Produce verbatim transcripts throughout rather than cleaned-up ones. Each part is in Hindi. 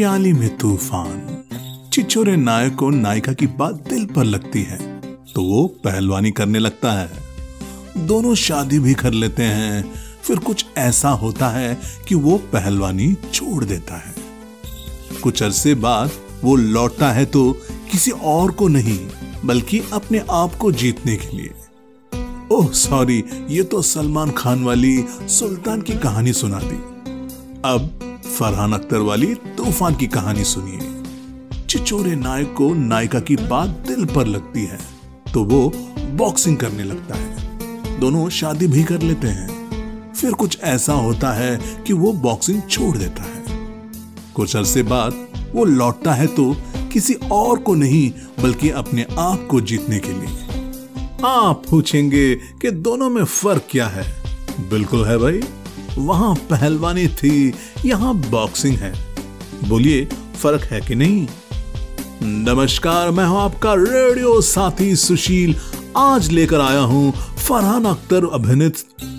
प्याली में तूफान। चिचोरे नायक को नायिका की बात दिल पर लगती है तो वो पहलवानी करने लगता है। दोनों शादी भी कर लेते हैं। फिर कुछ ऐसा होता है कि वो पहलवानी छोड़ देता है। कुछ अरसे बाद वो लौटता है तो किसी और को नहीं बल्कि अपने आप को जीतने के लिए। ओह सॉरी, ये तो सलमान खान वाली सुल्तान की कहानी सुना दी। अब फरहान अख्तर वाली तूफान की कहानी सुनिए। चिचोरे नायक को नायिका की बात दिल पर लगती है तो वो बॉक्सिंग करने लगता है। दोनों शादी भी कर लेते हैं। फिर कुछ ऐसा होता है कि वो बॉक्सिंग छोड़ देता है। कुछ अरसे बाद वो लौटता है तो किसी और को नहीं बल्कि अपने आप को जीतने के लिए। आप पूछेंगे कि दोनों में फर्क क्या है? बिल्कुल है भाई, वहां पहलवानी थी, यहां बॉक्सिंग है। बोलिए फर्क है कि नहीं? नमस्कार, मैं हूं आपका रेडियो साथी सुशील। आज लेकर आया हूं फरहान अख्तर अभिनीत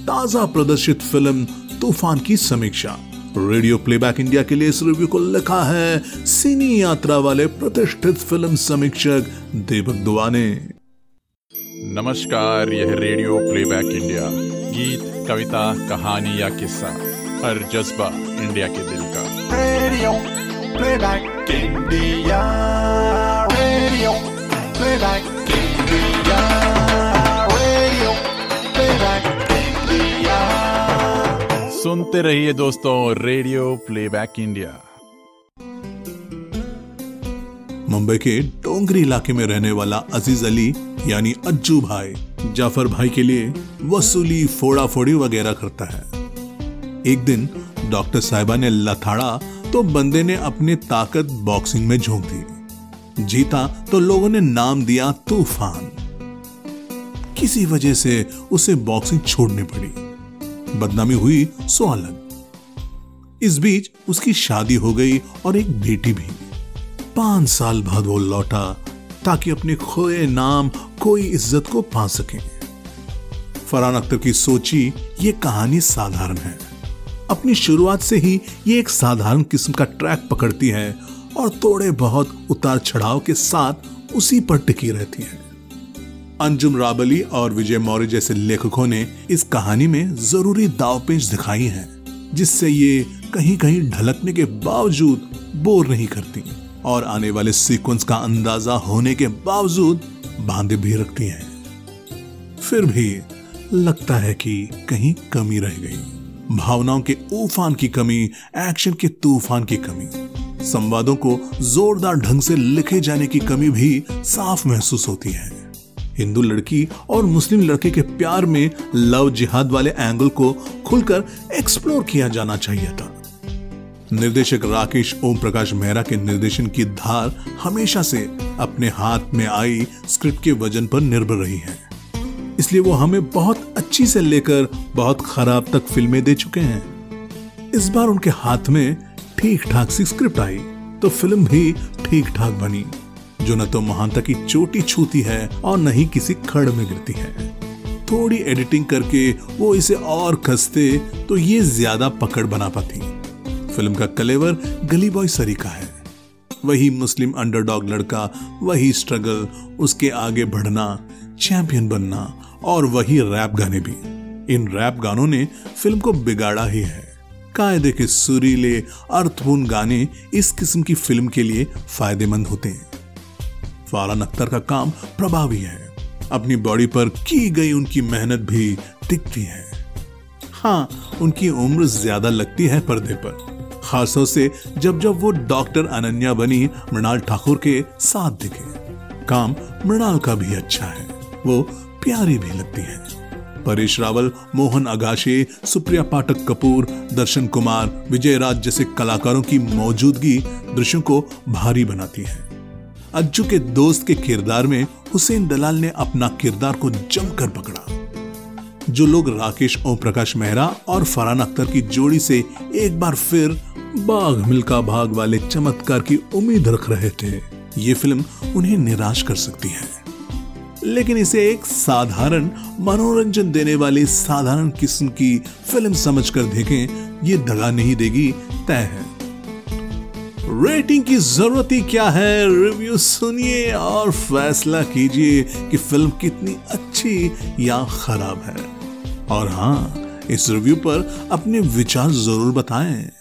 ताजा प्रदर्शित फिल्म तूफान की समीक्षा। रेडियो प्लेबैक इंडिया के लिए इस रिव्यू को लिखा है सिनी यात्रा वाले प्रतिष्ठित फिल्म समीक्षक दीपक दुबा ने। नमस्कार, यह रेडियो प्लेबैक इंडिया। गीत, कविता, कहानी या किस्सा, हर जज्बा इंडिया के दिल का। Radio playback India, radio playback India, radio playback India. सुनते रहिए दोस्तों रेडियो प्लेबैक इंडिया। मुंबई के डोंगरी इलाके में रहने वाला अजीज अली यानी अज्जू भाई जाफर भाई के लिए वसूली, फोड़ा फोड़ी वगैरह करता है। एक दिन डॉक्टर साहिबा ने लथाड़ा तो बंदे ने अपनी ताकत बॉक्सिंग में झोंक दी। जीता तो लोगों ने नाम दिया तूफान। किसी वजह से उसे बॉक्सिंग छोड़नी पड़ी। बदनामी हुई सो अलग। इस बीच उसकी शादी हो गई और एक बेटी भी। पांच साल बाद वो लौटा ताकि अपने खोए नाम कोई इज्जत को पा सके। फरहान अख्तर की सोची ये कहानी साधारण है। अपनी शुरुआत से ही ये एक साधारण किस्म का ट्रैक पकड़ती है और थोड़े बहुत उतार चढ़ाव के साथ उसी पर टिकी रहती है। अंजुम राबली और विजय मौर्य जैसे लेखकों ने इस कहानी में जरूरी दांवपेच दिखाई है जिससे ये कहीं कहीं ढलकने के बावजूद बोर नहीं करती और आने वाले सीक्वेंस का अंदाजा होने के बावजूद बांधे भी रखती हैं। फिर भी लगता है कि कहीं कमी रह गई। भावनाओं के उफान की कमी, एक्शन के तूफान की कमी, संवादों को जोरदार ढंग से लिखे जाने की कमी भी साफ महसूस होती है। हिंदू लड़की और मुस्लिम लड़के के प्यार में लव जिहाद वाले एंगल को खुलकर एक्सप्लोर किया जाना चाहिए था। निर्देशक राकेश ओमप्रकाश मेहरा के निर्देशन की धार हमेशा से अपने हाथ में आई स्क्रिप्ट के वजन पर निर्भर रही है। इसलिए वो हमें बहुत अच्छी से लेकर बहुत खराब तक फिल्में दे चुके हैं। इस बार उनके हाथ में ठीक ठाक सी स्क्रिप्ट आई तो फिल्म भी ठीक ठाक बनी जो न तो महानता की चोटी छूती है और न ही किसी खड़ में गिरती है। थोड़ी एडिटिंग करके वो इसे और कसते तो ये ज्यादा पकड़ बना पाती। फिल्म का कलेवर गली बॉय सरीका है। वही मुस्लिम अंडरडॉग लड़का, वही स्ट्रगल, उसके आगे बढ़ना, चैंपियन बनना और वही रैप गाने भी। इन रैप गानों ने फिल्म को बिगाड़ा ही है। कायदे के सुरीले अर्थपूर्ण गाने इस किस्म की फिल्म के लिए फायदेमंद होते हैं। फरहान अख्तर का काम प्रभावी है। अपनी बॉडी पर की गई उनकी मेहनत भी दिखती है। हाँ, उनकी उम्र ज्यादा लगती है पर्दे पर, खासतौर से जब जब वो डॉक्टर अनन्या बनी मृणाल ठाकुर के साथ दिखे। काम मृणाल का भी अच्छा है, वो प्यारी भी लगती है। परेश रावल, मोहन अगाशे, सुप्रिया पाठक कपूर, दर्शन कुमार, विजय राज जैसे कलाकारों की मौजूदगी दृश्यों को भारी बनाती है। अज्जू के दोस्त के किरदार में हुसैन दलाल ने अपना किरदार को जमकर पकड़ा। जो लोग राकेश ओमप्रकाश मेहरा और फरहान अख्तर की जोड़ी से एक बार फिर बाघ मिल्खा भाग वाले चमत्कार की उम्मीद रख रहे थे, ये फिल्म उन्हें निराश कर सकती है। लेकिन इसे एक साधारण मनोरंजन देने वाली साधारण किस्म की फिल्म समझकर देखें, ये दगा नहीं देगी तय है। रेटिंग की जरूरत ही क्या है, रिव्यू सुनिए और फैसला कीजिए कि फिल्म कितनी अच्छी या खराब है। और हाँ, इस रिव्यू पर अपने विचार जरूर बताएं।